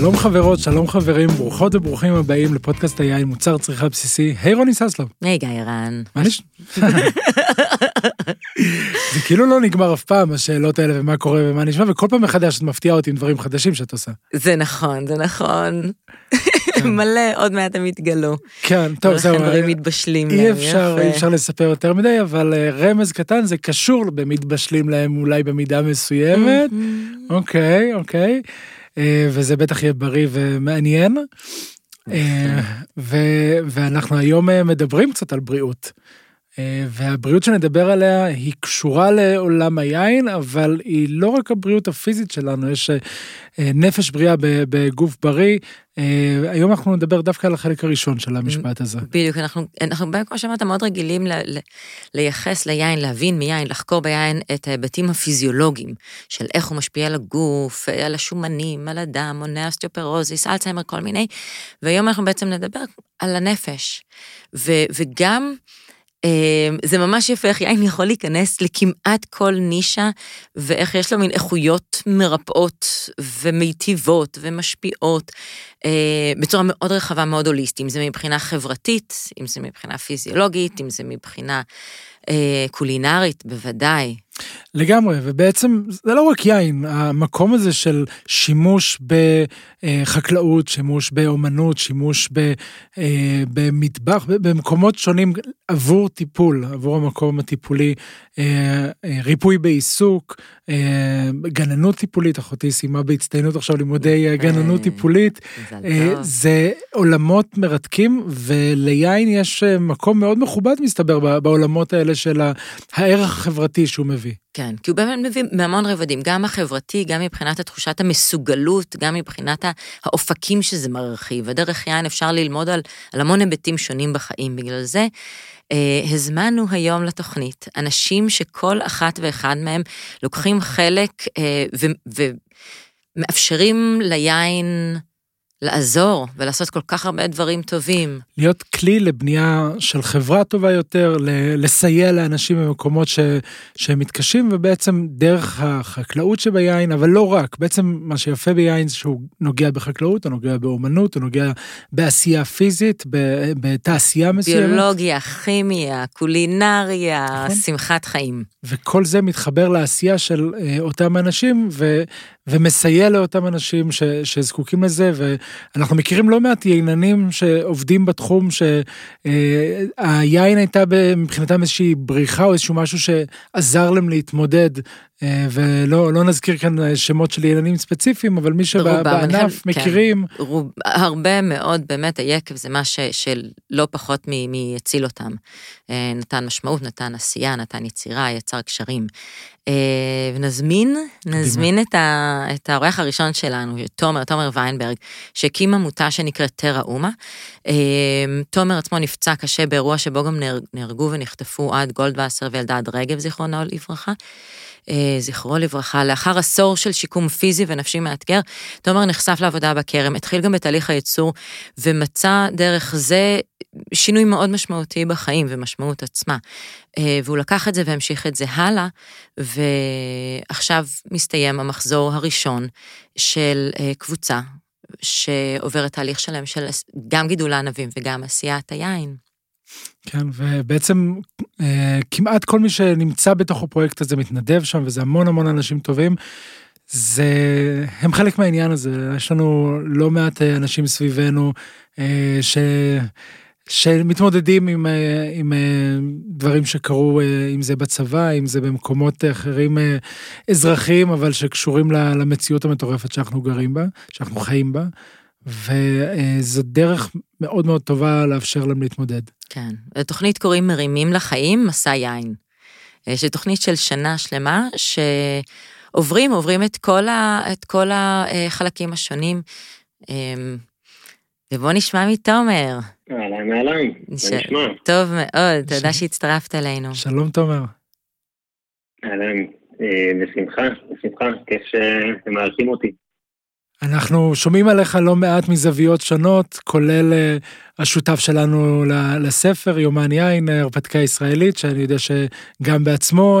שלום חברות, שלום חברים, ברוכות וברוכים הבאים לפודקאסט היין, מוצר צריכה בסיסי. היי רוני ססלב. היי גיא רן. מה יש? זה כאילו לא נגמר אף פעם, השאלות האלה ומה קורה ומה נשמע, וכל פעם מחדש את מפתיעה אותי עם דברים חדשים שאת עושה. זה נכון, זה נכון. מלא, עוד מעט הם יתגלו. כן, טוב, זהו. חברים מתבשלים להם. אי אפשר לספר יותר מדי, אבל רמז קטן, זה קשור במתבשלים להם אולי במידה מסוימת. אוקיי. וזה בטח יהיה בריא ומעניין. ואנחנו היום מדברים קצת על בריאות. והבריאות שנדבר עליה היא קשורה לעולם היין, אבל היא לא רק הבריאות הפיזית שלנו, יש נפש בריאה בגוף בריא. היום אנחנו נדבר דווקא על החלק הראשון של המשפט הזה. בדיוק, אנחנו כמו שאמרת מאוד רגילים לייחס ליין, להבין מיין, לחקור ביין את ההיבטים הפיזיולוגיים, של איך הוא משפיע על הגוף, על השומנים, על הדם, מונע אוסטיופרוזיס, אלצהיימר, כל מיני, והיום אנחנו בעצם נדבר על הנפש, וגם זה ממש יפה, איך יין יכול להיכנס לכמעט כל נישה, ואיך יש לו מין איכויות מרפאות ומיטיבות ומשפיעות, בצורה מאוד רחבה, מאוד הוליסטית, אם זה מבחינה חברתית, אם זה מבחינה פיזיולוגית, אם זה מבחינה קולינרית, בוודאי. לגמרי, ובעצם זה לא רק יין, המקום הזה של שימוש בחקלאות, שימוש באומנות, שימוש במטבח, במקומות שונים עבור טיפול, עבור המקום הטיפולי, ריפוי בעיסוק, גננות טיפולית, אחותי סיימה בהצטיינות עכשיו לימודי גננות טיפולית, זה עולמות מרתקים, וליין יש מקום מאוד מכובד מסתבר בעולמות האלה של הערך החברתי שהוא מביא. כן, כי הוא באמת מביא מהמון רבדים, גם החברתי, גם מבחינת התחושת המסוגלות, גם מבחינת האופקים שזה מרחיב, ודרך יין אפשר ללמוד על המון היבטים שונים בחיים, בגלל זה הזמנו היום לתוכנית אנשים שכל אחת ואחד מהם לוקחים חלק ומאפשרים ליין לעזור ולעשות כל כך הרבה דברים טובים. להיות כלי לבנייה של חברה טובה יותר, לסייע לאנשים במקומות שהם מתקשים, ובעצם דרך החקלאות שביין, אבל לא רק, בעצם מה שיפה ביין זה שהוא נוגע בחקלאות, הוא נוגע באומנות, הוא נוגע בעשייה פיזית, בתעשייה מסוימת. ביולוגיה, כימיה, קולינריה, נכון? שמחת חיים. וכל זה מתחבר לעשייה של אותם אנשים, ומסייע לאותם אנשים שזקוקים לזה, ואנחנו מכירים לא מעט ייננים שעובדים בתחום, שהיין הייתה מבחינתם איזושהי בריחה, או איזשהו משהו שעזר להם להתמודד, ולא נזכיר כאן שמות של ייננים ספציפיים, אבל מי שבענף מכירים. הרבה מאוד באמת היקב זה מה שלא פחות מיציל אותם. נתן משמעות, נתן עשייה, נתן יצירה, יצר קשרים. ונזמין את האורח הראשון שלנו, תומר וינברג, שהקים עמותה שנקראת תרא אומה. תומר עצמו נפצע קשה באירוע שבו גם נהרגו ונחטפו עד גולדוואסר וילדה עד רגב, זכרו לברכה, לאחר עשור של שיקום פיזי ונפשי מאתגר, תומר נחשף לעבודה בכרם, התחיל גם בתהליך הייצור, ומצא דרך זה שינוי מאוד משמעותי בחיים ומשמעות עצמה. והוא לקח את זה והמשיך את זה הלאה, ועכשיו מסתיים המחזור הראשון של קבוצה, שעוברת תהליך שלהם של גם גידול הענבים וגם עשיית היין. כן, ובעצם כמעט כל מי שנמצא בתוך הפרויקט הזה מתנדב שם, וזה המון אנשים טובים, הם חלק מהעניין הזה, יש לנו לא מעט אנשים סביבנו שמתמודדים עם דברים שקרו, אם זה בצבא, אם זה במקומות אחרים אזרחיים, אבל שקשורים למציאות המטורפת שאנחנו חיים בה, וזו דרך מאוד מאוד טובה לאפשר להם להתמודד. כן, התוכנית קוראים מרימים לחיים, מסע יין. זו תוכנית של שנה שלמה, שעוברים את כל החלקים השונים. ובוא נשמע מתומר. אהלן, נשמע. טוב מאוד, תודה שהצטרפת אלינו. שלום תומר. אהלן, בשמחה, כיף שמארחים אותי. אנחנו שומעים עליך לא מעט מזוויות שונות, כולל השותף שלנו לספר, יומן יין, הרפתקה ישראלית, שאני יודע שגם בעצמו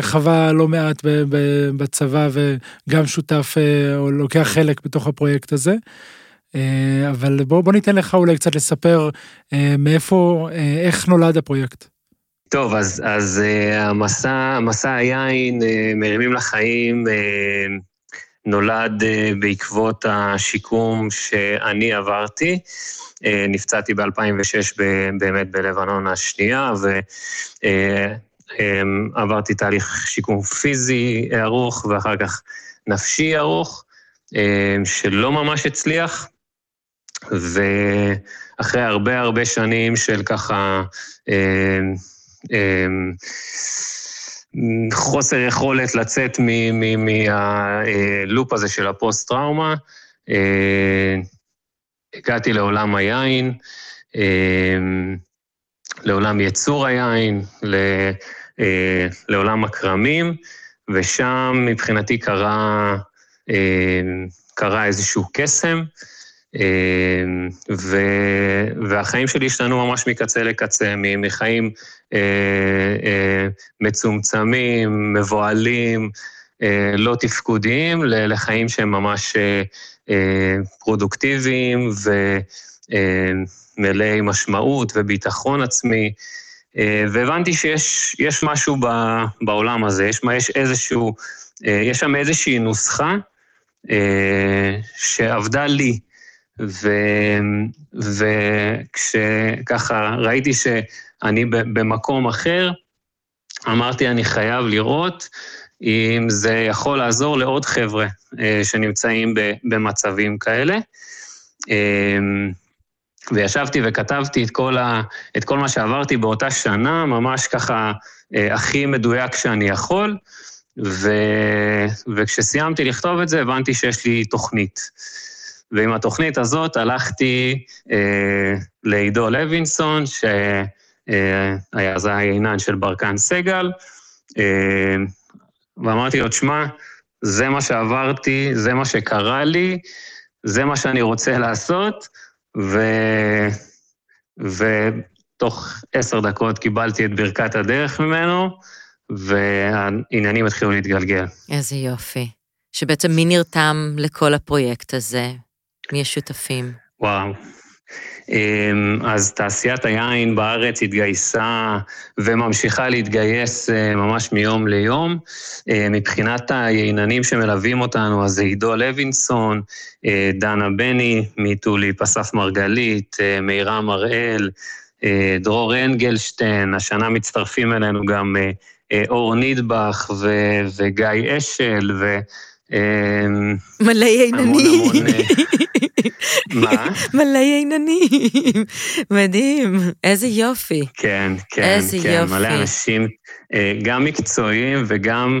חווה לא מעט בצבא, וגם שותף או לוקח חלק בתוך הפרויקט הזה. אבל בוא ניתן לך אולי קצת לספר מאיפה, איך נולד הפרויקט. טוב, אז המסע היין, מרימים לחיים, נולד בעקבות השיקום שאני עברתי. נפצעתי ב-2006 באמת בלבנון השנייה, ועברתי תהליך שיקום פיזי ארוך, ואחר כך נפשי ארוך, שלא ממש הצליח, ואחרי הרבה שנים של ככה חוסר יכולת לצאת מהלופ הזה של הפוסט-טראומה, הגעתי לעולם היין, לעולם יצור היין, לעולם הקרמים, ושם מבחינתי קרה איזשהו קסם, והחיים שלי השתנו ממש מקצה לקצה, מחיים מצומצמים, מבועלים, לא תפקודיים, לחיים שהם ממש פרודוקטיביים ומלאי משמעות וביטחון עצמי. והבנתי שיש משהו בעולם הזה, יש שם איזושהי נוסחה שעבדה לי, וכשככה ראיתי שאני במקום אחר, אמרתי אני חייב לראות אם זה יכול לעזור לעוד חבר'ה שנמצאים במצבים כאלה. וישבתי וכתבתי את כל מה שעברתי באותה שנה, ממש ככה הכי מדויק שאני יכול, וכשסיימתי לכתוב את זה, הבנתי שיש לי תוכנית. ועם התוכנית הזאת הלכתי לידו לוינסון, שהיה זה העינן של ברקן סגל, ואמרתי לו, תשמע, זה מה שעברתי, זה מה שקרה לי, זה מה שאני רוצה לעשות, ותוך 10 דקות קיבלתי את ברכת הדרך ממנו, והעניינים התחילו להתגלגל. איזה יופי. שבעצם מי נרתם לכל הפרויקט הזה? מי השותפים? וואו. אז תעשיית היין בארץ התגייסה וממשיכה להתגייס ממש מיום ליום. מבחינת הייננים שמלווים אותנו, אז אידו לוינסון, דנה בני, מיטולי פסף מרגלית, מאירה מראל, דרור אנגלשטיין, השנה מצטרפים אלינו גם אור נידבח וגיא אשל מלא עיננים. מה? מלא עיננים. מדהים. איזה יופי. כן. מלא אנשים, גם מקצועיים וגם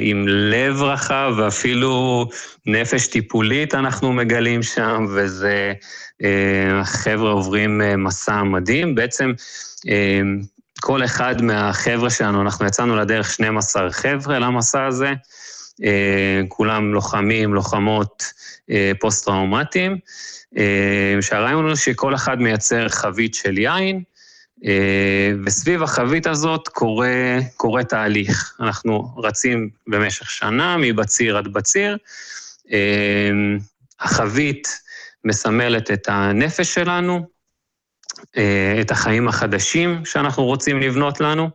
עם לב רחב, ואפילו נפש טיפולית אנחנו מגלים שם, וזה, החבר'ה עוברים מסע מדהים. בעצם, כל אחד מהחבר'ה שלנו, אנחנו יצאנו לדרך 12 חבר'ה למסע הזה, כולם לוחמים, לוחמות, פוסט-טראומטיים, שראינו שכל אחד מייצר חבית של יין, וסביב החבית הזאת קורה תהליך. אנחנו רצים במשך שנה, מבציר עד בציר, החבית מסמלת את הנפש שלנו, את החיים החדשים שאנחנו רוצים לבנות לנו,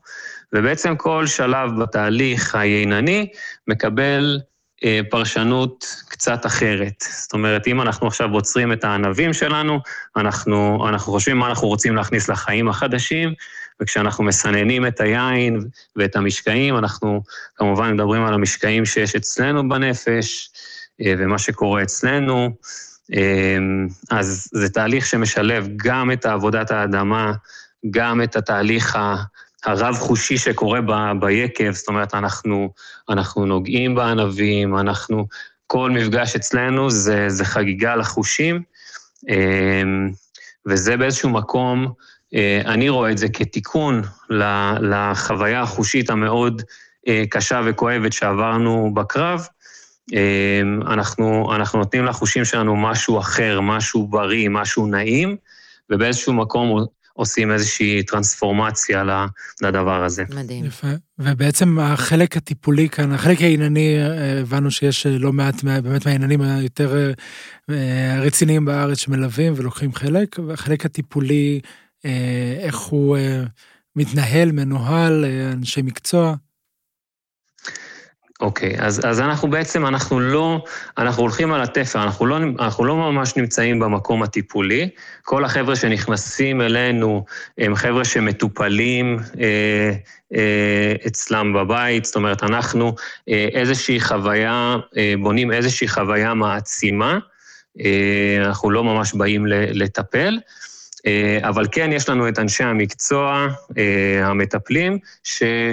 ובעצם כל שלב בתהליך היינני מקבל פרשנות קצת אחרת. זאת אומרת, אם אנחנו עכשיו בוצרים את הענבים שלנו, אנחנו חושבים מה אנחנו רוצים להכניס לחיים החדשים, וכשאנחנו מסננים את היין ואת המשקעים, אנחנו כמובן מדברים על המשקעים שיש אצלנו בנפש, ומה שקורה אצלנו, אז זה תהליך שמשלב גם את עבודת האדמה, גם את התהליך הרב חושי שקורה ביקב, זאת אומרת, אנחנו נוגעים בענבים, כל מפגש אצלנו זה חגיגה לחושים, וזה באיזשהו מקום, אני רואה את זה כתיקון לחוויה החושית המאוד קשה וכואבת שעברנו בקרב, אנחנו נותנים לחושים שלנו משהו אחר, משהו בריא, משהו נעים, ובאיזשהו מקום עושים איזושהי טרנספורמציה לדבר הזה. מדהים. יפה. ובעצם החלק הטיפולי כאן, החלק העינני, הבנו שיש לא מעט, באמת מהעיננים היותר הרציניים בארץ שמלווים ולוקחים חלק, והחלק הטיפולי, איך הוא מתנהל, מנוהל, אנשי מקצוע? אוקיי, אז אנחנו בעצם, אנחנו הולכים על התפר, אנחנו לא ממש נמצאים במקום הטיפולי, כל החבר'ה שנכנסים אלינו הם חבר'ה שמטופלים אצלם בבית, זאת אומרת אנחנו איזושהי חוויה, בונים איזושהי חוויה מעצימה, אנחנו לא ממש באים לטפל, אבל כן יש לנו את אנשי המקצוע המטפלים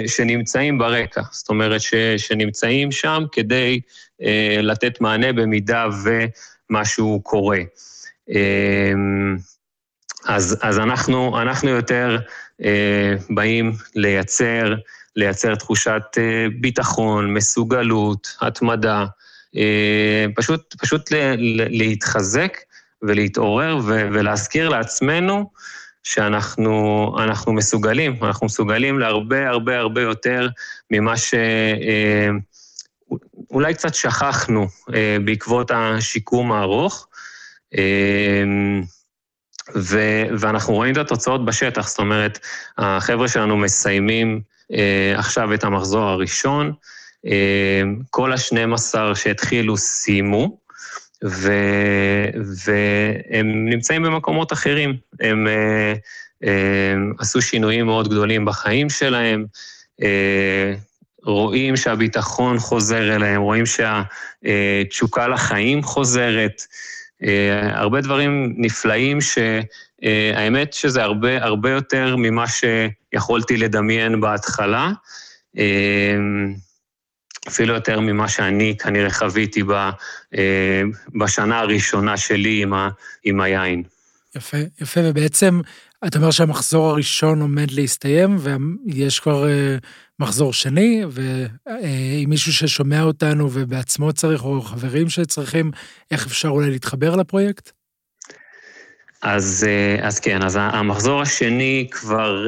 שנמצאים ברקע, זאת אומרת שנמצאים שם כדי לתת מענה במידה ומשהו קורה. אז אנחנו יותר באים לייצר תחושת ביטחון, מסוגלות, התמדה, פשוט להתחזק ולהתעורר ולהזכיר לעצמנו שאנחנו מסוגלים, אנחנו מסוגלים להרבה הרבה הרבה יותר ממה שאולי קצת שכחנו בעקבות השיקום הארוך, ואנחנו רואים את התוצאות בשטח, זאת אומרת, החבר'ה שלנו מסיימים עכשיו את המחזור הראשון, כל ה-12 שהתחילו סיימו, והם נמצאים במקומות אחרים, הם עשו שינויים מאוד גדולים בחיים שלהם, רואים שהביטחון חוזר אליהם, רואים שהתשוקה לחיים חוזרת, הרבה דברים נפלאים שהאמת שזה הרבה, הרבה יותר ממה שיכולתי לדמיין בהתחלה, אפילו יותר ממה שאני כנראה חוויתי בשנה הראשונה שלי עם היין. יפה, יפה, ובעצם אתה אומר שהמחזור הראשון עומד להסתיים, ויש כבר מחזור שני, ועם מישהו ששומע אותנו ובעצמו צריך, או חברים שצריכים, איך אפשר אולי להתחבר לפרויקט? אז כן, אז המחזור השני כבר...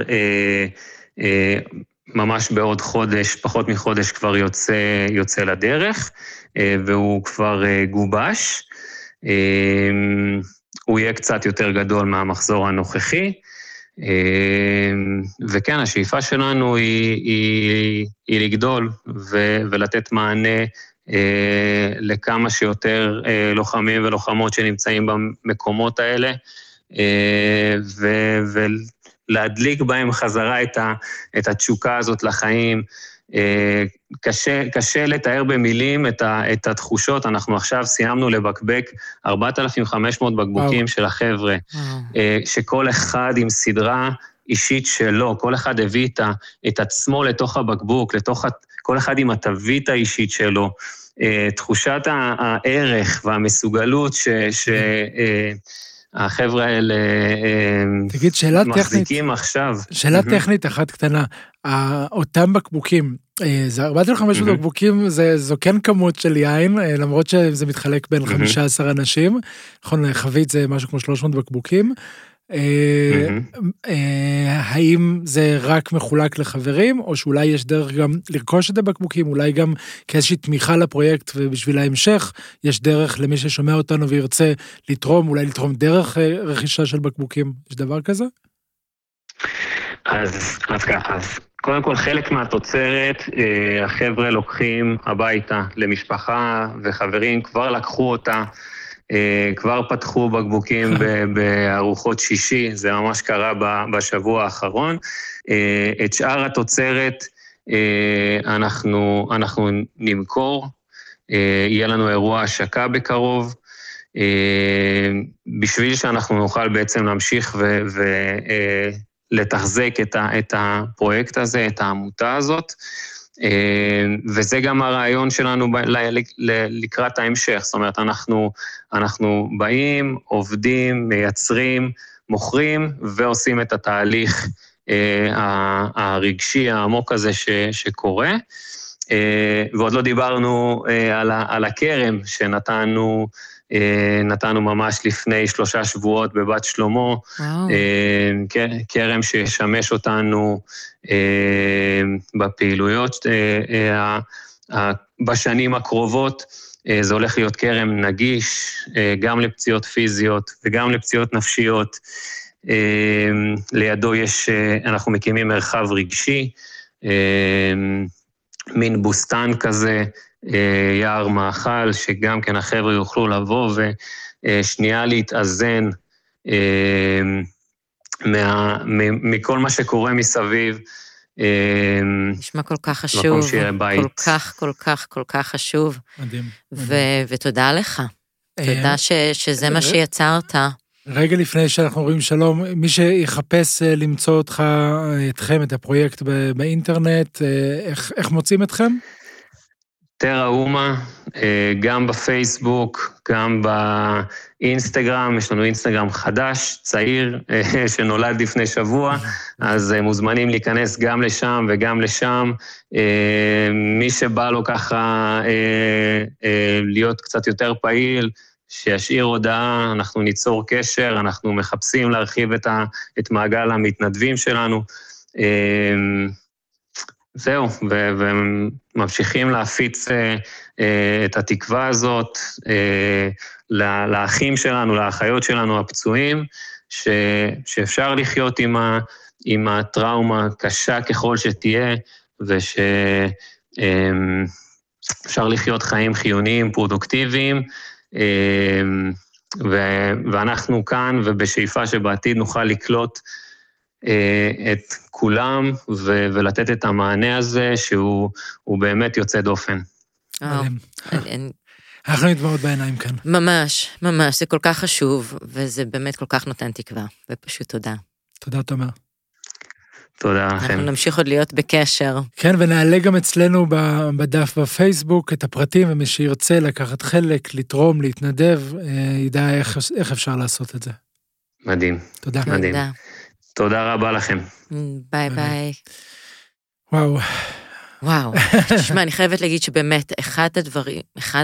ממש בעוד חודש, פחות מחודש כבר יוצא לדרך, והוא כבר גובש. הוא יהיה קצת יותר גדול מהמחזור הנוכחי, וכן, השאיפה שלנו היא לגדול ולתת מענה לכמה שיותר לוחמים ולוחמות שנמצאים במקומות האלה, להדליק בהם חזרה את התשוקה הזאת לחיים. קשה לתאר במילים את התחושות. אנחנו עכשיו סיימנו לבקבק 4,500 בקבוקים של החבר'ה, שכל אחד עם סדרה אישית שלו, כל אחד הביא את עצמו לתוך הבקבוק, כל אחד עם התווית האישית שלו. תחושת הערך והמסוגלות החבר'ה האלה מחזיקים עכשיו. שאלה טכנית אחת קטנה, אותם בקבוקים, זה 4,500 בקבוקים, זו כן כמות של יין, למרות שזה מתחלק בין 15 אנשים, נכון, חבית זה משהו כמו 300 בקבוקים, האם זה רק מחולק לחברים, או שאולי יש דרך גם לרכוש את הבקבוקים, אולי גם כאיזושהי תמיכה לפרויקט ובשביל ההמשך, יש דרך למי ששומע אותנו וירצה לתרום, אולי לתרום דרך רכישה של בקבוקים, יש דבר כזה? אז ככה, קודם כל חלק מהתוצרת, החבר'ה לוקחים הביתה למשפחה וחברים, כבר לקחו אותה, כבר פתחו בקבוקים בארוחות שישי, זה ממש קרה בשבוע האחרון. את שאר התוצרת אנחנו נמכור, יהיה לנו אירוע השקה בקרוב, בשביל שאנחנו נוכל בעצם להמשיך ולתחזק את הפרויקט הזה, את העמותה הזאת, וזה גם הרעיון שלנו לקראת ההמשך, זאת אומרת, אנחנו באים, עובדים, מייצרים, מוכרים, ועושים את התהליך הרגשי העמוק הזה שקורה, ועוד לא דיברנו על הקרם שנתנו, נתנו ממש לפני 3 שבועות בבת שלמה, קרם שישמש אותנו בפעילויות בשנים הקרובות. זה הולך להיות קרם נגיש, גם לפציעות פיזיות וגם לפציעות נפשיות. לידו יש, אנחנו מקימים מרחב רגשי, מין בוסטן כזה, יער מאכל, שגם כן החבר'ה יוכלו לבוא ושנייה להתאזן מכל מה שקורה מסביב. נשמע כל כך חשוב, כל כך חשוב. מדהים. ותודה לך, תודה שזה מה שיצרת. רגע לפני שאנחנו רואים שלום, מי שיחפש למצוא אותך, אתכם, את הפרויקט באינטרנט, איך מוצאים אתכם? תרא אומה, גם בפייסבוק, גם באינסטגרם, יש לנו אינסטגרם חדש, צעיר, שנולד לפני שבוע, אז מוזמנים להיכנס גם לשם וגם לשם. מי שבא לו ככה להיות קצת יותר פעיל, שישאיר הודעה, אנחנו ניצור קשר, אנחנו מחפשים להרחיב את מעגל המתנדבים שלנו. זהו, וממשיכים להפיץ את התקווה הזאת לאחים שלנו, לאחיות שלנו הפצועים, שאפשר לחיות עם הטראומה קשה ככל שתהיה, ושאפשר לחיות חיים חיוניים, פרודוקטיביים, ואנחנו כאן, ובשאיפה שבעתיד נוכל לקלוט את כולם ולתת את המענה הזה שהוא באמת יוצא דופן. אנחנו נתמעות בעיניים כאן. ממש, ממש, זה כל כך חשוב, וזה באמת כל כך נותן תקווה, ופשוט תודה. תודה, תומר. תודה לכם. אנחנו נמשיך עוד להיות בקשר. כן, ונעלה גם אצלנו בדף בפייסבוק את הפרטים, ומי שירצה לקחת חלק, לתרום, להתנדב, ידע איך אפשר לעשות את זה. מדהים. תודה. מדהים. תודה רבה לכם. ביי ביי. וואו. תשמע, אני חייבת להגיד שבאמת, אחד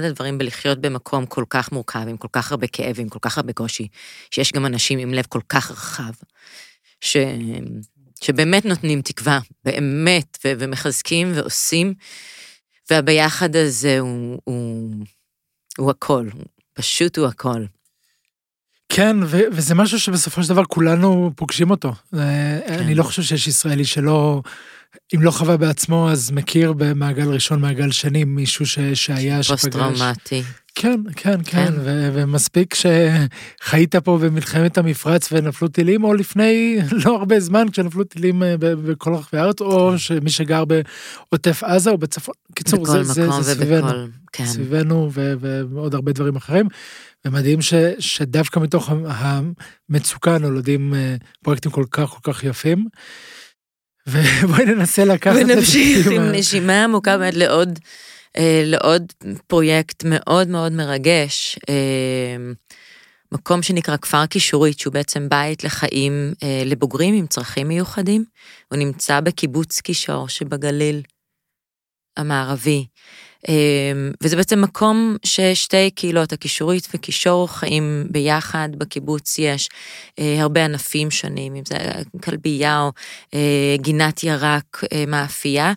הדברים בלחיות במקום כל כך מורכב, עם כל כך הרבה כאב, עם כל כך הרבה קושי, שיש גם אנשים עם לב כל כך רחב, שבאמת נותנים תקווה, באמת, ומחזקים ועושים, והביחד הזה הוא הכל, פשוט הוא הכל. כן, וזה משהו שבסופו של דבר כולנו פוגשים אותו. אני לא חושב שיש ישראלי שלא, אם לא חווה בעצמו, אז מכיר במעגל ראשון, מעגל שני, מישהו שהיה, שפגש. פוסט-טראומטי. כן, כן, כן, ומספיק שחיית פה במלחמת המפרץ ונפלו טילים, או לפני לא הרבה זמן כשנפלו טילים בכל רחבי הארץ, או מי שגר בעוטף עזה או בצפון. קיצור, זה סביבנו, ועוד הרבה דברים אחרים. ומדהים שדווקא מתוך המצוקה נולדים פרויקטים כל כך יפים, ובואי ננסה לקחת את זה. ונמשיך עם נשימה עמוקה באמת לעוד פרויקט מאוד מאוד מרגש, מקום שנקרא כפר כישורית, שהוא בעצם בית לחיים לבוגרים עם צרכים מיוחדים, הוא נמצא בקיבוץ קישור שבגליל המערבי, וזה בעצם מקום ששתי קהילות, הכישורית וקישור, חיים ביחד. בקיבוץ יש הרבה ענפים שונים, אם זה כלבייה או גינת ירק, מאפייה,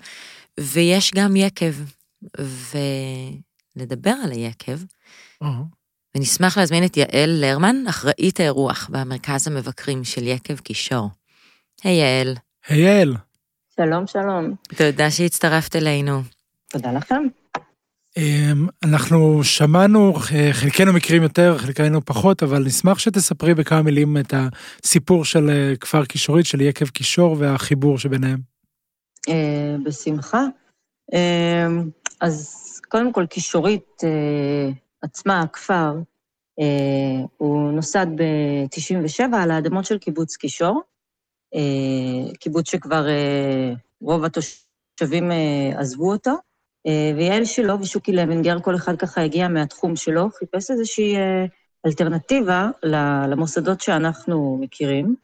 ויש גם יקב, ולדבר על היקב, ונשמח להזמין את יעל לרמן, אחראית האירוח במרכז המבקרים של יקב קישור. היי יעל. היי יעל. שלום, שלום. תודה שהצטרפת אלינו. תודה לכם. אנחנו שמענו, חלקנו מכירים יותר, חלקנו פחות, אבל נשמח שתספרי בכמה מילים את הסיפור של כפר כישורית, של יקב קישור והחיבור שביניהם. בשמחה. אז קודם כל כישורית עצמה, הכפר, הוא נוסד ב-97 על האדמות של קיבוץ קישור, קיבוץ שכבר רוב התושבים עזבו אותו, ויעל שלו ושוקי לבנגר, כל אחד ככה הגיע מהתחום שלו, חיפש איזושהי אלטרנטיבה למוסדות שאנחנו מכירים,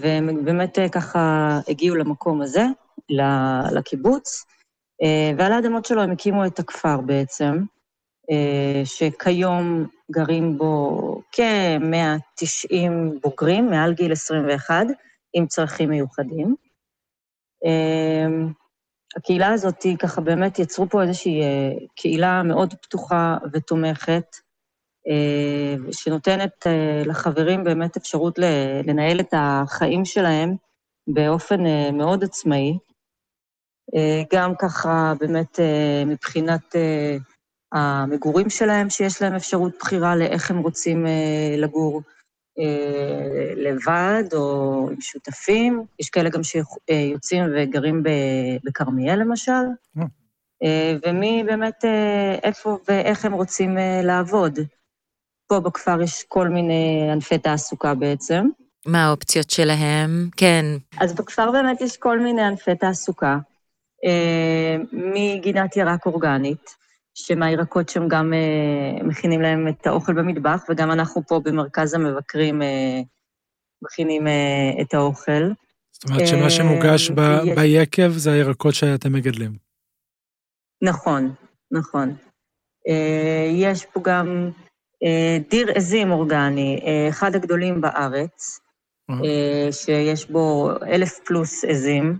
והם באמת ככה הגיעו למקום הזה, לקיבוץ, ועל האדמות שלו הם הקימו את הכפר בעצם, שכיום גרים בו כ-190 בוגרים, מעל גיל 21, עם צרכים מיוחדים. הקהילה הזאת ככה באמת יצרו פה איזושהי קהילה מאוד פתוחה ותומכת, שנותנת לחברים באמת אפשרות לנהל את החיים שלהם באופן מאוד עצמאי. גם ככה באמת מבחינת המגורים שלהם, שיש להם אפשרות בחירה לאיך הם רוצים לגור לבד או עם שותפים. יש כאלה גם שיוצאים וגרים בקרמיאל למשל, ומי באמת איפה ואיך הם רוצים לעבוד. פה בכפר יש כל מיני ענפי תעסוקה בעצם. מה האופציות שלהם? כן. אז בכפר באמת יש כל מיני ענפי תעסוקה, מגינת ירק אורגנית, שמהירקות שהם גם מכינים להם את האוכל במטבח, וגם אנחנו פה במרכז המבקרים מכינים את האוכל. זאת אומרת שמה שמוגש ביקב זה הירקות שאתם מגדלים. נכון, נכון. יש פה גם דיר עזים אורגני, אחד הגדולים בארץ, שיש בו 1,000+ עזים.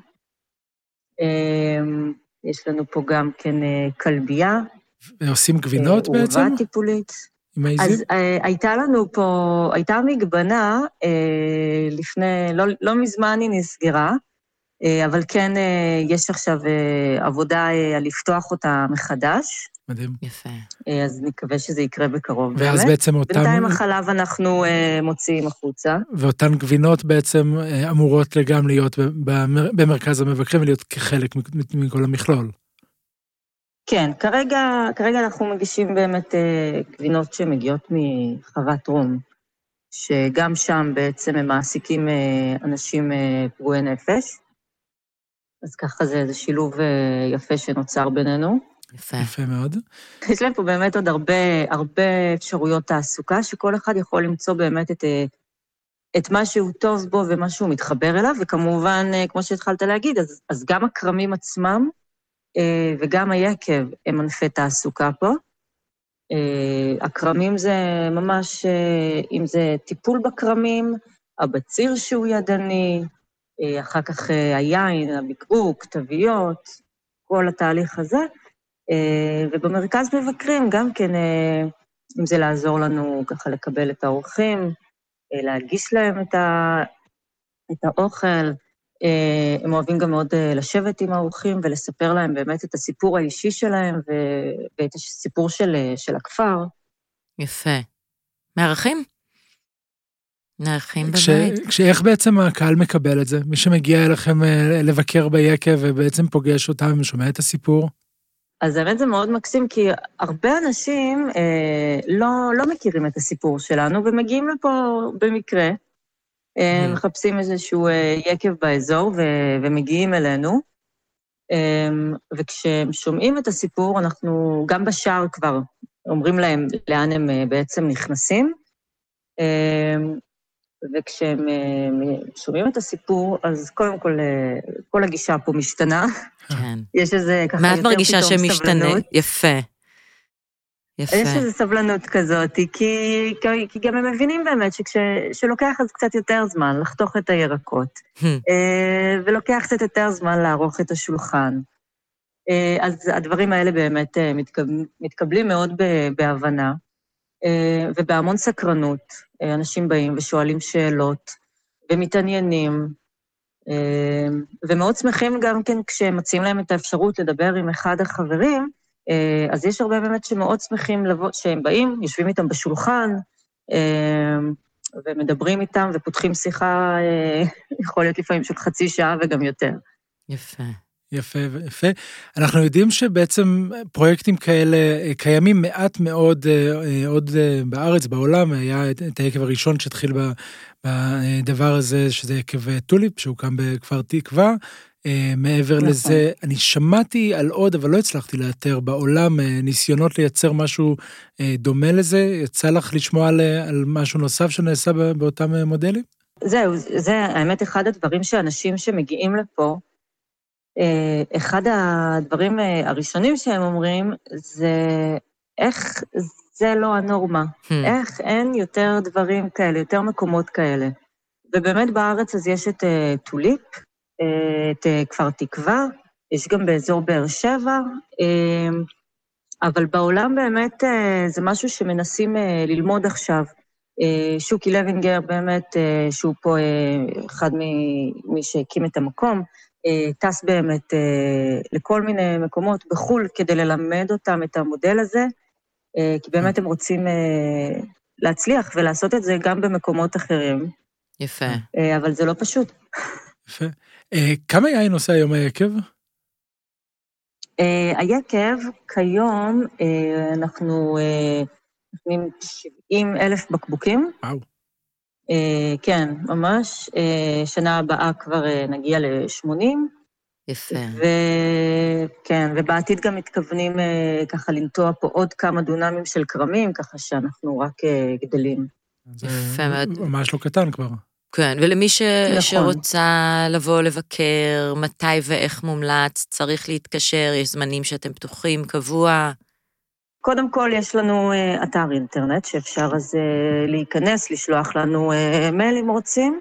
יש לנו פה גם כן כלבייה, עושים גבינות בעצם? אורווה טיפולית. אז הייתה לנו פה, הייתה מגבנה, לפני, לא מזמן היא נסגרה, אבל כן יש עכשיו עבודה על לפתוח אותה מחדש. מדהים. יפה. אז נקווה שזה יקרה בקרוב. ואז באמת. בעצם אותם... בינתיים החלב אנחנו מוציאים החוצה. ואותן גבינות בעצם אמורות גם להיות במרכז המבקרים, ולהיות כחלק מכל המכלול. כן, כרגע אנחנו מגישים באמת גבינות שמגיעות מחוות רום, שגם שם בעצם הם מעסיקים אנשים פגועי נפש, אז ככה זה שילוב יפה שנוצר בינינו. יפה. יפה מאוד. יש להם פה באמת עוד הרבה אפשרויות תעסוקה, שכל אחד יכול למצוא באמת את מה שהוא טוב בו ומה שהוא מתחבר אליו, וכמובן, כמו שהתחלת להגיד, אז גם הקרמים עצמם, וגם היקב הם ענפי תעסוקה פה. הקרמים זה ממש, אם זה טיפול בקרמים, הבציר שהוא ידני, אחר כך היין, הבקבוק, תוויות, כל התהליך הזה. ובמרכז מבקרים גם כן, אם זה לעזור לנו ככה לקבל את האורחים, להגיש להם את האוכל, הם אוהבים גם מאוד לשבת עם האורחים ולספר להם באמת את הסיפור האישי שלהם ואת הסיפור של הכפר. יפה. מארחים? מארחים בבית. כשאיך בעצם הקהל מקבל את זה? מי שמגיע אליכם לבקר ביקב ובעצם פוגש אותם ושומע את הסיפור? אז באמת זה מאוד מקסים, כי הרבה אנשים לא מכירים את הסיפור שלנו, ומגיעים לפה במקרה, מחפשים איזשהו יקב באזור, ומגיעים אלינו, וכשהם שומעים את הסיפור, אנחנו גם בשער כבר אומרים להם לאן הם בעצם נכנסים, וכשהם שומעים את הסיפור, אז קודם כל, כל הגישה פה משתנה. כן. יש איזה ככה יותר פתאום סבלנות. מה את מרגישה שמשתנה? יפה. יפה. יש איזו סבלנות כזאת, כי גם הם מבינים באמת שלוקח אז קצת יותר זמן לחתוך את הירקות, ולוקח קצת יותר זמן לערוך את השולחן. אז הדברים האלה באמת מתקבלים מאוד בהבנה, ובהמון סקרנות. אנשים באים ושואלים שאלות, ומתעניינים, ומאוד שמחים גם כן כשמציעים להם את האפשרות לדבר עם אחד החברים, אז יש הרבה באמת שמאוד שמחים שהם באים, יושבים איתם בשולחן, ומדברים איתם ופותחים שיחה, יכול להיות לפעמים של חצי שעה וגם יותר. יפה. יפה, יפה. אנחנו יודעים שבעצם פרויקטים כאלה קיימים מעט מאוד עוד בארץ, בעולם. היה את היקב הראשון שהתחיל בדבר הזה, שזה יקב טוליפ, שהוקם בכפר תקווה. מעבר לזה, אני שמעתי על עוד, אבל לא הצלחתי לאתר בעולם, ניסיונות לייצר משהו דומה לזה. יצא לך לשמוע על משהו נוסף שנעשה באותם מודלים? זהו, זה האמת אחד הדברים שאנשים שמגיעים לפה, אחד הדברים הראשונים שהם אומרים, זה איך זה לא הנורמה, איך אין יותר דברים כאלה, יותר מקומות כאלה. ובאמת בארץ אז יש את טוליפ, את כפר תקווה, יש גם באזור באר שבע, אבל בעולם באמת זה משהו שמנסים ללמוד עכשיו. שוקי לוינגר באמת, שהוא פה אחד ממי שהקים את המקום, טס באמת לכל מיני מקומות בחול כדי ללמד אותם את המודל הזה, כי באמת הם רוצים להצליח ולעשות את זה גם במקומות אחרים. יפה. אבל זה לא פשוט. יפה. כמה יין עושה היום היקב? היקב, כיום אנחנו נותנים 70,000 בקבוקים. וואו. כן, ממש. שנה הבאה כבר נגיע ל-80. יפה. וכן, ובעתיד גם מתכוונים ככה לנטוע פה עוד כמה דונמים של קרמים, ככה שאנחנו רק גדלים. זה ממש לא קטן כבר. כן, ולמי שרוצה לבוא לבקר, מתי ואיך מומלץ, צריך להתקשר, יש זמנים שאתם פתוחים קבוע. קודם כל יש לנו אתר אינטרנט שאפשר אז להיכנס, לשלוח לנו מייל אם רוצים,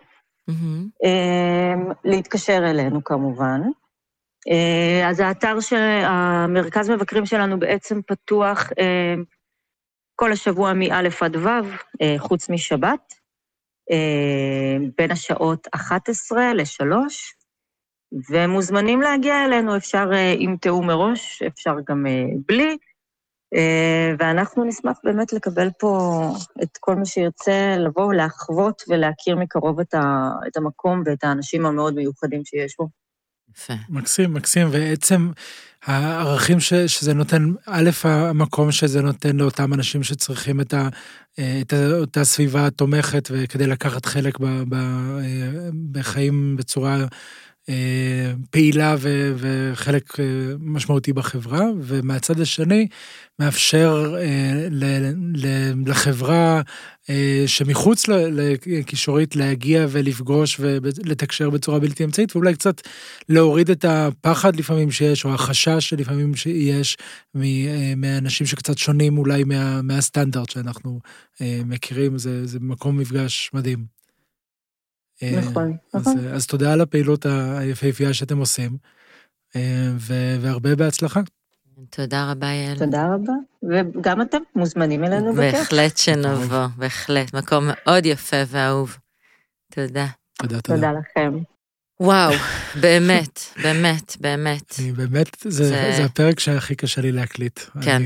להתקשר אלינו כמובן. אז האתר שהמרכז מבקרים שלנו בעצם פתוח כל השבוע מא' עד ו', חוץ משבת, בין השעות 11 ל-3, ומוזמנים להגיע אלינו, אפשר עם תאום מראש, אפשר גם בלי, ואנחנו נשמח באמת לקבל פה את כל מי שירצה לבוא, להחוות ולהכיר מקרוב את המקום ואת האנשים המאוד מיוחדים שיש בו. יפה. מקסים, מקסים, ועצם הערכים שזה נותן, א', המקום שזה נותן לאותם אנשים שצריכים את הסביבה התומכת, וכדי לקחת חלק בחיים בצורה פעילה וחלק משמעותי בחברה, ומהצד השני מאפשר לחברה שמחוץ לכישורית להגיע ולפגוש ולתקשר בצורה בלתי אמצעית, ואולי קצת להוריד את הפחד לפעמים שיש, או החשש שלפעמים שיש מאנשים שקצת שונים אולי מהסטנדרט שאנחנו מכירים. זה מקום מפגש מדהים. נכון, נכון. אז תודה על הפעילות היפהפייה שאתם עושים, והרבה בהצלחה. תודה רבה, יעל. תודה רבה, וגם אתם מוזמנים אלינו בכך. בהחלט שנבוא, בהחלט, מקום מאוד יפה ואהוב. תודה. תודה לכם. וואו, באמת, באמת, באמת. באמת, זה הפרק שהכי קשה לי להקליט. כן.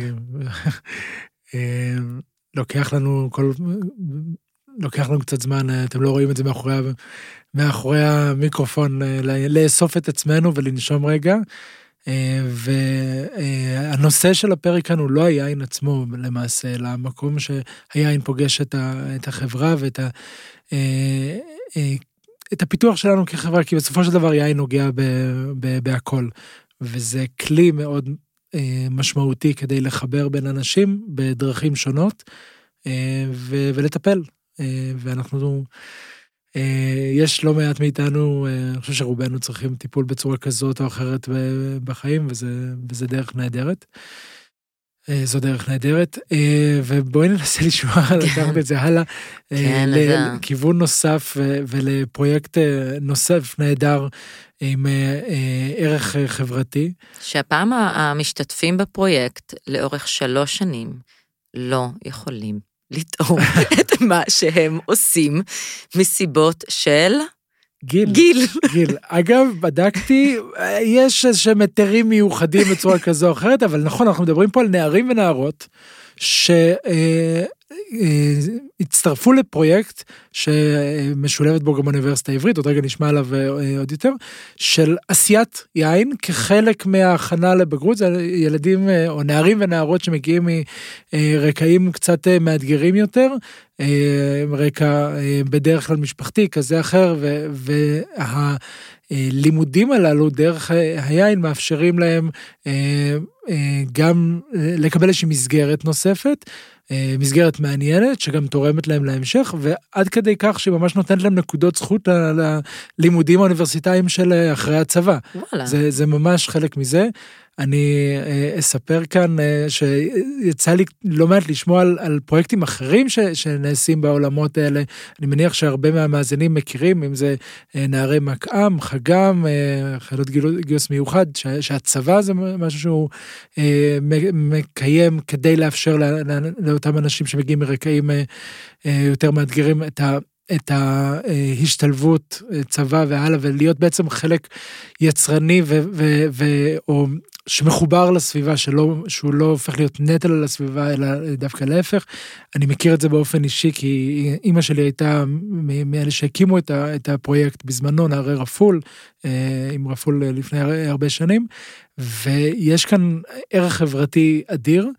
לוקח לנו כל... לוקח לנו קצת זמן, אתם לא רואים את זה מאחורי המיקרופון, לאסוף את עצמנו ולנשום רגע, והנושא של הפרק כאן הוא לא היין עצמו למעשה, אלא המקום שהיין פוגש את החברה ואת הפיתוח שלנו כחברה, כי בסופו של דבר יין נוגע בהכל, וזה כלי מאוד משמעותי כדי לחבר בין אנשים בדרכים שונות, ולטפל, ואנחנו, יש לא מעט מאיתנו, אני חושב שרובנו צריכים טיפול בצורה כזאת או אחרת בחיים, וזה דרך נהדרת, זו דרך נהדרת, ובואי ננסה לשמוע על הדרך את זה הלאה, לכיוון נוסף ולפרויקט נוסף נהדר עם ערך חברתי. שהפעם המשתתפים בפרויקט לאורך 3 שנים, לא יכולים לטעום את מה שהם עושים מסיבות של... גיל. אגב, בדקתי, יש איזשהם היתרים מיוחדים בצורה כזו או אחרת, אבל נכון, אנחנו מדברים פה על נערים ונערות, שהצטרפו לפרויקט שמשולבת בו גם האוניברסיטה העברית, עוד רגע נשמע עליו עוד יותר, של עשיית יין כחלק מההכנה לבגרות. זה ילדים או נערים ונערות שמגיעים מרקעים קצת מאתגרים יותר, רקע בדרך כלל משפחתי כזה אחר, לימודים הללו דרך היין מאפשרים להם גם לקבל איזושהי מסגרת נוספת, מסגרת מעניינת, שגם תורמת להם להמשך, ועד כדי כך שממש נותנת להם נקודות זכות ללימודים האוניברסיטאיים של אחרי הצבא. זה ממש חלק מזה. אני אספר כאן שיצא לי לא מעט לשמוע על פרויקטים אחרים שנעשים בעולמות האלה. אני מניח שהרבה מהמאזינים מכירים, אם זה נערי מקעם, חגם, חיילות גיוס מיוחד, שהצבא זה משהו שהוא מקיים כדי לאפשר לאותם אנשים שמגיעים מרקעים יותר מאתגרים את ה... את ההשתלבות צבא והלאה, ולהיות בעצם חלק יצרני או שמחובר לסביבה, שהוא לא הופך להיות נטל על הסביבה, אלא דווקא להפך. אני מכיר את זה באופן אישי, כי אמא שלי הייתה מאלה שהקימו את הפרויקט בזמנו, נערי רפול, עם רפול לפני הרבה שנים, ויש כאן ערך חברתי אדיר,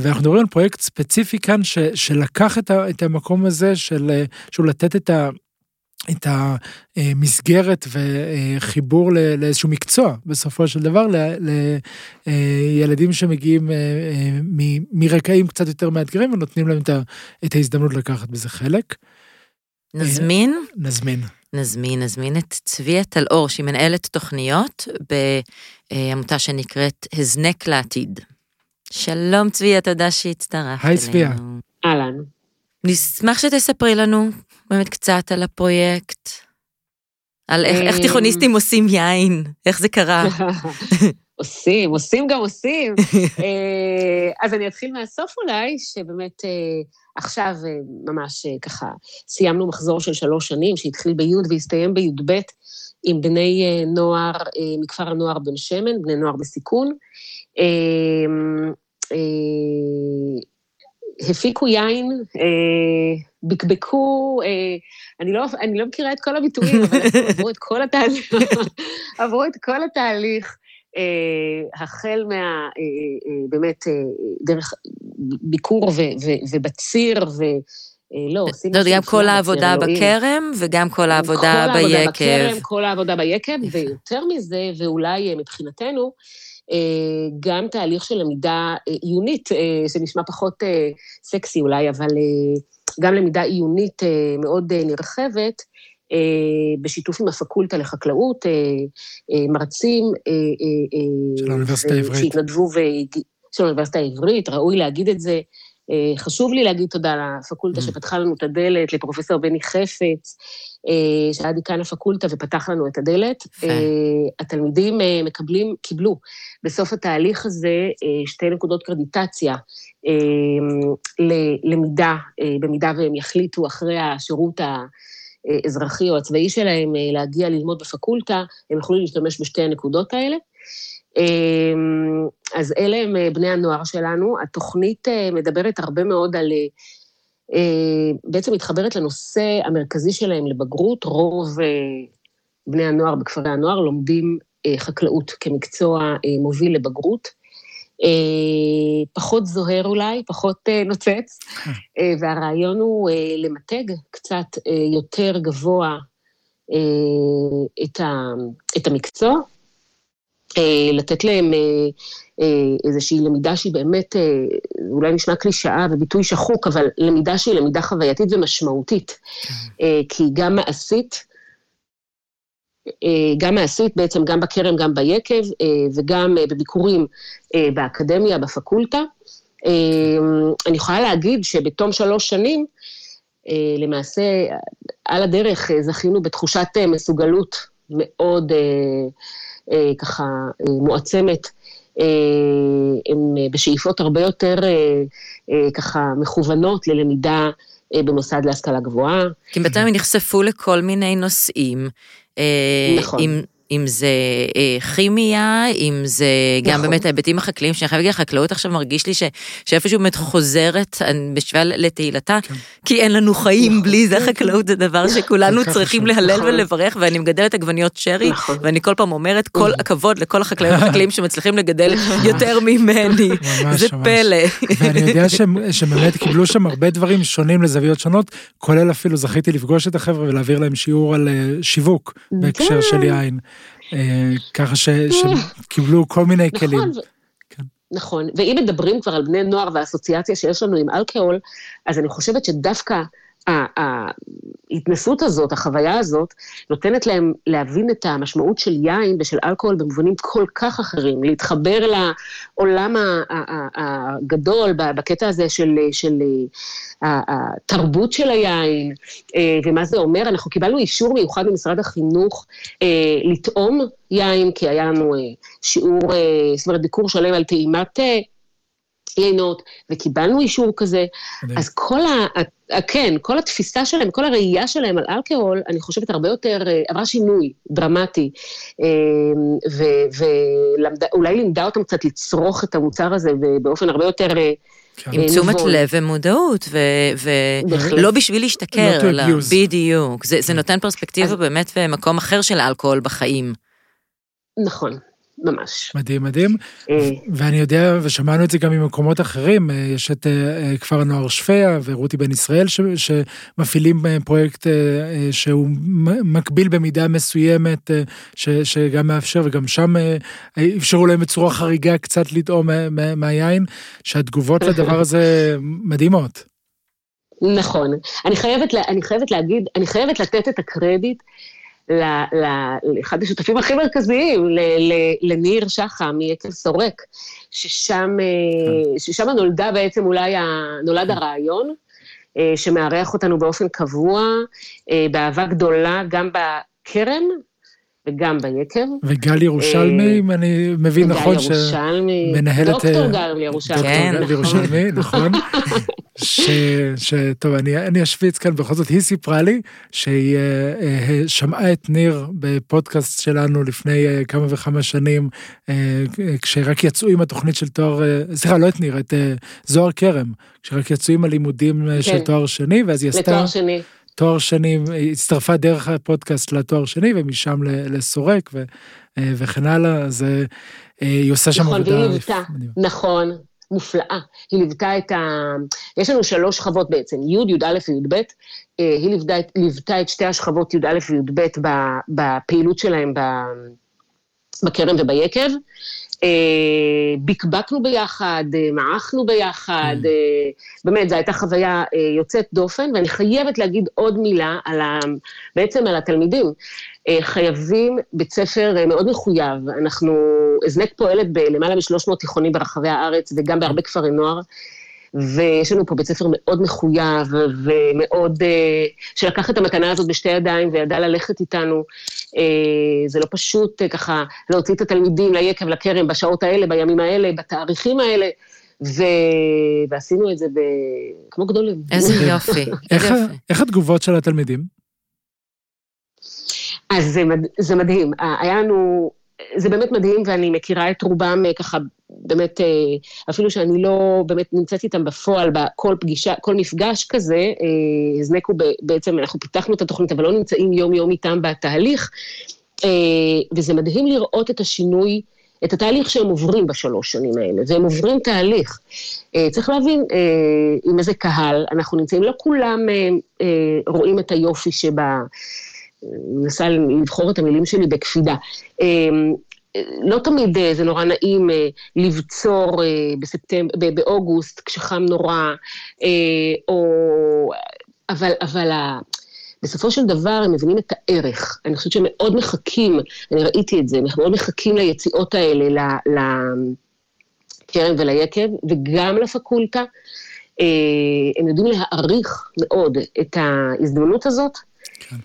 ואנחנו מדברים על פרויקט ספציפי כאן שלקח את המקום הזה שהוא לתת את המסגרת וחיבור לאיזשהו מקצוע בסופו של דבר לילדים שמגיעים מרקעים קצת יותר מאתגרים ונותנים להם את ההזדמנות לקחת בזה חלק. נזמין את צביה טלאור שהיא מנהלת תוכניות בעמותה שנקראת הזנק לעתיד. שלום צביה, תודה שהצטרפת אלינו. היי צביה. אהלן. נשמח שתספרי לנו באמת קצת על הפרויקט, על איך תיכוניסטים עושים יין, איך זה קרה. עושים. אז אני אתחיל מהסוף אולי, שבאמת עכשיו ממש ככה, סיימנו מחזור של 3 שנים, שהתחיל ביוד והסתיים ביוד ב' עם בני נוער, מכפר הנוער בן שמן, בני נוער בסיכון, הפיקו יין, בקבקו, אני לא מכירה את כל הביטויים, אבל עברו את כל התהליך, החל מה, באמת, דרך ביקור ובציר, לא, גם כל העבודה בקרם, וגם כל העבודה ביקב. כל העבודה ביקב, ויותר מזה, ואולי מבחינתנו, גם תהליך של למידה עיונית, שנשמע פחות סקסי אולי, אבל גם למידה עיונית מאוד נרחבת, בשיתוף עם הפקולטה לחקלאות, מרצים... של האוניברסיטה העברית. שהתנדבו של האוניברסיטה העברית, ראוי להגיד את זה, חשוב לי להגיד תודה לפקולטה שפתחה לנו את הדלת, לפרופסור בני חפץ, שהיה דיקן הפקולטה ופתח לנו את הדלת. התלמידים קיבלו בסוף התהליך הזה 2 נקודות קרדיטציה ללמידה, במידה והם יחליטו אחרי השירות האזרחי או הצבאי שלהם להגיע ללמוד בפקולטה, הם יכולים להשתמש ב2 הנקודות האלה. אז אלה הם בני הנוער שלנו. התוכנית מדברת הרבה מאוד על, בעצם מתחברת לנושא המרכזי שלהם לבגרות, רוב בני הנוער בכפרי הנוער לומדים חקלאות כמקצוע מוביל לבגרות, פחות זוהר אולי, פחות נוצץ, והרעיון הוא למתג קצת יותר גבוה את המקצוע, לתת להם איזושהי למידה שהיא באמת, אולי נשמע קלישאה וביטוי שחוק, אבל למידה שהיא למידה חווייתית ומשמעותית, כי היא גם מעשית, בעצם גם בקרם, גם ביקב, וגם בביקורים באקדמיה, בפקולטה. אני יכולה להגיד שבתום 3 שנים, למעשה על הדרך זכינו בתחושת מסוגלות מאוד ככה מועצמת, הם בשאיפות הרבה יותר ככה מכוונות ללמידה במוסד להשכלה גבוהה. כי בעצם הם נחשפו לכל מיני נושאים, נכון. אם זה כימיה, אם זה גם באמת ההיבטים החקלאים, שאני חייב להגיד, החקלאות עכשיו מרגיש לי שאיפשהו באמת חוזרת בשביל לתהילתה, כי אין לנו חיים בלי זה, החקלאות זה דבר שכולנו צריכים להלל ולברך, ואני מגדלת עגבניות שרי, ואני כל פעם אומרת, כל הכבוד לכל החקלאים שמצליחים לגדל יותר ממני, זה פלא. ואני יודע שבאמת קיבלו שם הרבה דברים שונים לזוויות שונות, כולל אפילו זכיתי לפגוש את החבר'ה ולהעביר להם שיעור על שיווק בהקשר של יין. ככה שקיבלו כל מיני כלים. נכון, ואם מדברים כבר על בני נוער והאסוציאציה שיש לנו עם אלכוהול, אז אני חושבת שדווקא ההתנסות הזאת, החוויה הזאת, נותנת להם להבין את המשמעות של יין ושל אלכוהול במובנים כל כך אחרים, להתחבר לעולם הגדול בקטע הזה של התרבות של היין, ומה זה אומר? אנחנו קיבלנו אישור מיוחד במשרד החינוך לטעום יין, כי היה לנו שיעור, זאת אומרת, ביקור שלם על טעימת יינות, וקיבלנו אישור כזה, אז כל התפיסה שלהם, כל הראייה שלהם על אלכוהול, אני חושבת הרבה יותר, עברה שינוי דרמטי, ואולי לימדה אותם קצת לצרוך את המוצר הזה, באופן הרבה יותר תשומת לב ומודעות, ולא בשביל להשתכר, בדיוק, זה נותן פרספקטיבה באמת במקום אחר של אלכוהול בחיים. נכון. ממש. מדהים, מדהים. ואני יודע, ושמענו את זה גם ממקומות אחרים, יש את כפר נוער שפיה ורותי בן ישראל, שמפעילים פרויקט שהוא מקביל במידה מסוימת, שגם מאפשר, וגם שם אפשרו להם בצורה חריגה קצת לטעום מהיין, שהתגובות לדבר הזה מדהימות. נכון. אני חייבת לתת את הקרדיט, לאחד השותפים הכי מרכזיים, לניר שחה מיקב סורק, ששם נולדה בעצם אולי, נולד הרעיון, שמערך אותנו באופן קבוע, באהבה גדולה, גם בקרן, וגם ביקב. וגלי ירושלמי, אם אני מבין נכון, שמנהלת דוקטור גלי ירושלמי, נכון. טוב, אני אשוויץ כאן, בכל זאת היא סיפרה לי שהיא שמעה את ניר בפודקאסט שלנו לפני כמה וכמה שנים, כשרק יצאו עם התוכנית של תואר, סליחה, לא את ניר, את זוהר קרם, כשרק יצאו עם הלימודים של תואר שני, ואז היא עשתה תואר שני, הצטרפה דרך הפודקאסט לתואר שני, ומשם לסורק וכן הלאה, אז היא עושה שם עבודה. נכון. מופלאה, היא ליוותה את יש לנו 3 שכבות בעצם, י', י' א' וי' ב', היא ליוותה את שתי השכבות י' א' וי' ב' בפעילות שלהם בקרם וביקב, בקבקנו ביחד, מעכנו ביחד, באמת, זו הייתה חוויה יוצאת דופן, ואני חייבת להגיד עוד מילה בעצם על התלמידים, חייבים בית ספר מאוד מחויב, אנחנו, הזנק פועלת למעלה מ-300 תיכונים ברחבי הארץ, וגם בהרבה כפרי נוער, ויש לנו פה בית ספר מאוד מחויב, ומאוד, שלקח את המתנה הזאת בשתי ידיים, וידע ללכת איתנו, זה לא פשוט ככה, להוציא את התלמידים ליקב, לקרם, בשעות האלה, בימים האלה, בתאריכים האלה, ועשינו את זה כמו גדולים. איזה יופי. איך התגובות של התלמידים? אז זה מדהים, זה באמת מדהים, ואני מכירה את רובם ככה, באמת, אפילו שאני לא באמת נמצאת איתם בפועל, כל מפגש כזה, הזנקו בעצם, אנחנו פיתחנו את התוכנית, אבל לא נמצאים יום יום איתם בתהליך, וזה מדהים לראות את השינוי, את התהליך שהם עוברים בשלוש שנים האלה, והם עוברים תהליך. צריך להבין, עם איזה קהל, אנחנו נמצאים, לא כולם רואים את היופי שבה, מנסה לבחור את המילים שלי בקפידה. לא תמיד זה נורא נעים לבצור באוגוסט כשחם נורא, אבל בסופו של דבר הם מבינים את הערך. אני חושבת שהם מאוד מחכים, אני ראיתי את זה, אנחנו מאוד מחכים ליציאות האלה, לקרם וליקב, וגם לפקולטה. הם יודעים להעריך מאוד את ההזדמנות הזאת, כן.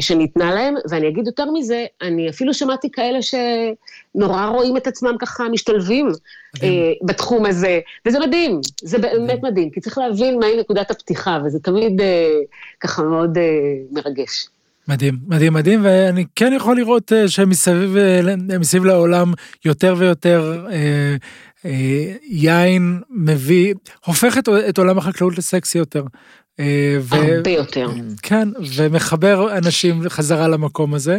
שניתנה להם, ואני אגיד יותר מזה, אני אפילו שמעתי כאלה שנורא רואים את עצמם ככה, משתלבים בתחום הזה, וזה מדהים, זה באמת מדהים, כי צריך להבין מהי נקודת הפתיחה, וזה תמיד ככה מאוד מרגש. מדהים, מדהים, מדהים, ואני כן יכול לראות שהם מסביב לעולם יותר ויותר יין מביא, הופך את עולם החקלאות לסקסי יותר. הרבה יותר. כן, ומחבר אנשים חזרה למקום הזה,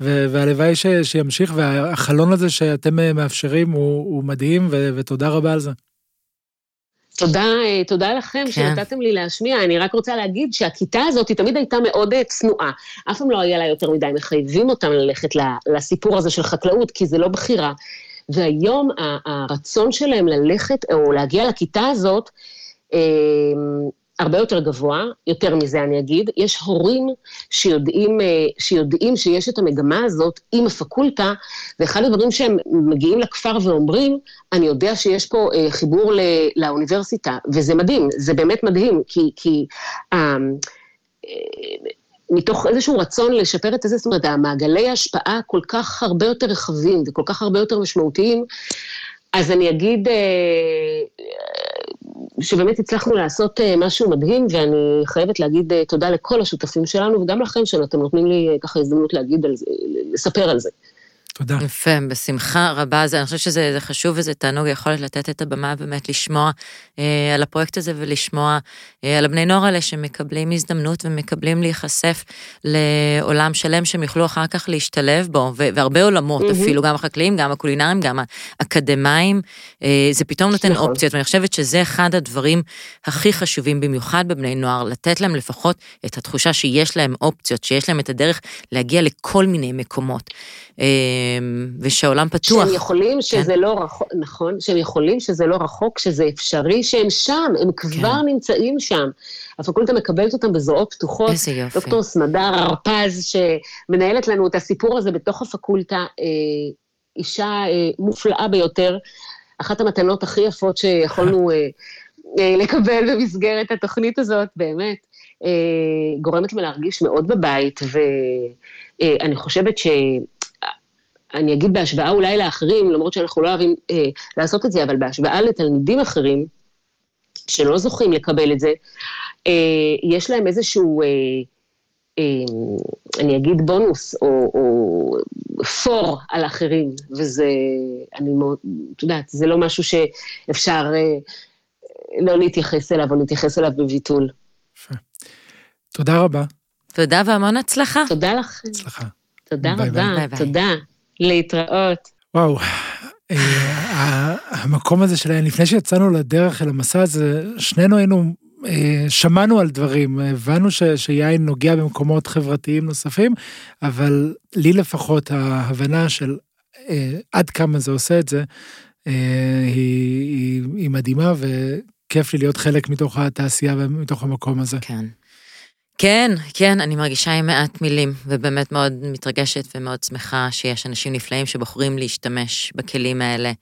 והלוואי שימשיך, והחלון הזה שאתם מאפשרים הוא מדהים, ותודה רבה על זה. תודה לכם שנתתם לי להשמיע, אני רק רוצה להגיד שהכיתה הזאת היא תמיד הייתה מאוד צנועה, אף פעם לא היה לה יותר מדי, מחייבים אותם ללכת לסיפור הזה של חקלאות, כי זה לא בחירה, והיום הרצון שלהם ללכת או להגיע לכיתה הזאת, הרבה יותר גבוה, יותר מזה אני אגיד, יש הורים שיודעים שיש את המגמה הזאת עם הפקולטה, ואחד הדברים שהם מגיעים לכפר ואומרים, אני יודע שיש פה חיבור לאוניברסיטה, וזה מדהים, זה באמת מדהים, כי מתוך איזשהו רצון לשפר את זה, זאת אומרת, המעגלי ההשפעה כל כך הרבה יותר רחבים, וכל כך הרבה יותר משמעותיים, אז אני אגיד שבאמת הצלחנו לעשות משהו מדהים, ואני חייבת להגיד תודה לכל השותפים שלנו, וגם לכם שאתם נותנים לי ככה הזדמנות להגיד על זה, לספר על זה. תודה. יפה, בשמחה רבה, אני חושבת שזה חשוב, וזה תענוג יכולת לתת את הבמה, באמת לשמוע על הפרויקט הזה, ולשמוע על הבני נוער האלה, שמקבלים הזדמנות, ומקבלים להיחשף לעולם שלם, שהם יוכלו אחר כך להשתלב בו, והרבה עולמות, אפילו גם החקלאים, גם הקולינרים, גם האקדמיים, זה פתאום נותן אופציות, ואני חושבת שזה אחד הדברים הכי חשובים, במיוחד בבני נוער, לתת להם לפחות את התחושה שיש להם אופציות, שיש להם את הדרך להגיע לכל מיני מקומות. ושהעולם פתוח. שהם יכולים שזה לא רחוק, נכון, שהם יכולים שזה לא רחוק, שזה אפשרי שהם שם, הם כבר נמצאים שם. הפקולטה מקבלת אותם בזרועות פתוחות. איזה יופי. דוקטור סמדר הרפז, שמנהלת לנו את הסיפור הזה בתוך הפקולטה, אישה מופלאה ביותר, אחת המתנות הכי יפות שיכולנו לקבל במסגרת התוכנית הזאת, באמת, גורמת להרגיש מאוד בבית, ואני חושבת ש... אני אגיד בהשוואה אולי לאחרים, למרות שאנחנו לא אוהבים לעשות את זה, אבל בהשוואה לתלמידים אחרים, שלא זוכים לקבל את זה, יש להם איזשהו, אני אגיד בונוס, או פור על אחרים, וזה, אני מאוד, אתה יודעת, זה לא משהו שאפשר לא להתייחס אליו, או להתייחס אליו בביטול. תודה רבה. תודה והמון הצלחה. תודה לכם. הצלחה. תודה רבה, תודה. להתראות. וואו, המקום הזה שלהם, לפני שיצאנו לדרך אל המסע הזה, שנינו היינו, שמענו על דברים, הבנו שיין נוגע במקומות חברתיים נוספים, אבל לי לפחות ההבנה של עד כמה זה עושה את זה, היא מדהימה, וכיף לי להיות חלק מתוך התעשייה ומתוך המקום הזה. כן. כן, כן, אני מרגישה עם מעט מילים, ובאמת מאוד מתרגשת ומאוד שמחה שיש אנשים נפלאים שבוחרים להשתמש בכלים האלה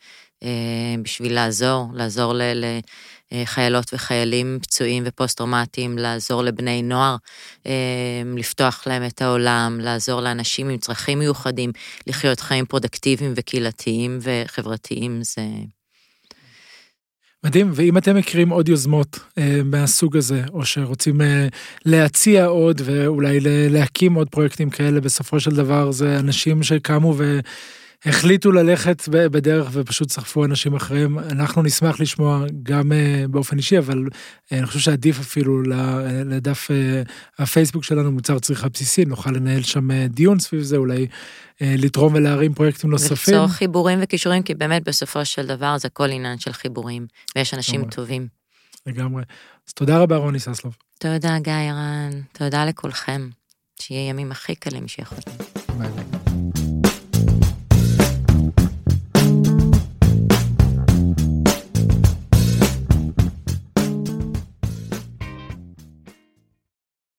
בשביל לעזור לחיילות וחיילים פצועים ופוסט-טראומטיים, לעזור לבני נוער, לפתוח להם את העולם, לעזור לאנשים עם צרכים מיוחדים, לחיות חיים פרודקטיביים וקהילתיים וחברתיים, זה... מדהים, ואם אתם מכירים עוד יוזמות מהסוג הזה, או שרוצים להציע עוד, ואולי להקים עוד פרויקטים כאלה, בסופו של דבר זה אנשים שקמו והחליטו ללכת בדרך, ופשוט צחפו אנשים אחרים, אנחנו נשמח לשמוע גם באופן אישי, אבל אני חושב שעדיף אפילו לדף הפייסבוק שלנו, מוצר צריכה בסיסי, נוכל לנהל שם דיון סביב זה, אולי לתרום ולהרים פרויקטים נוספים. ליצור חיבורים וקישורים, כי באמת בסופו של דבר זה כל עניין של חיבורים, ויש אנשים טובים. לגמרי. אז תודה רבה רוני ססלב. תודה גיא רן, תודה לכולכם, שיהיה ימים הכי קלים שיכולים. ביי ביי.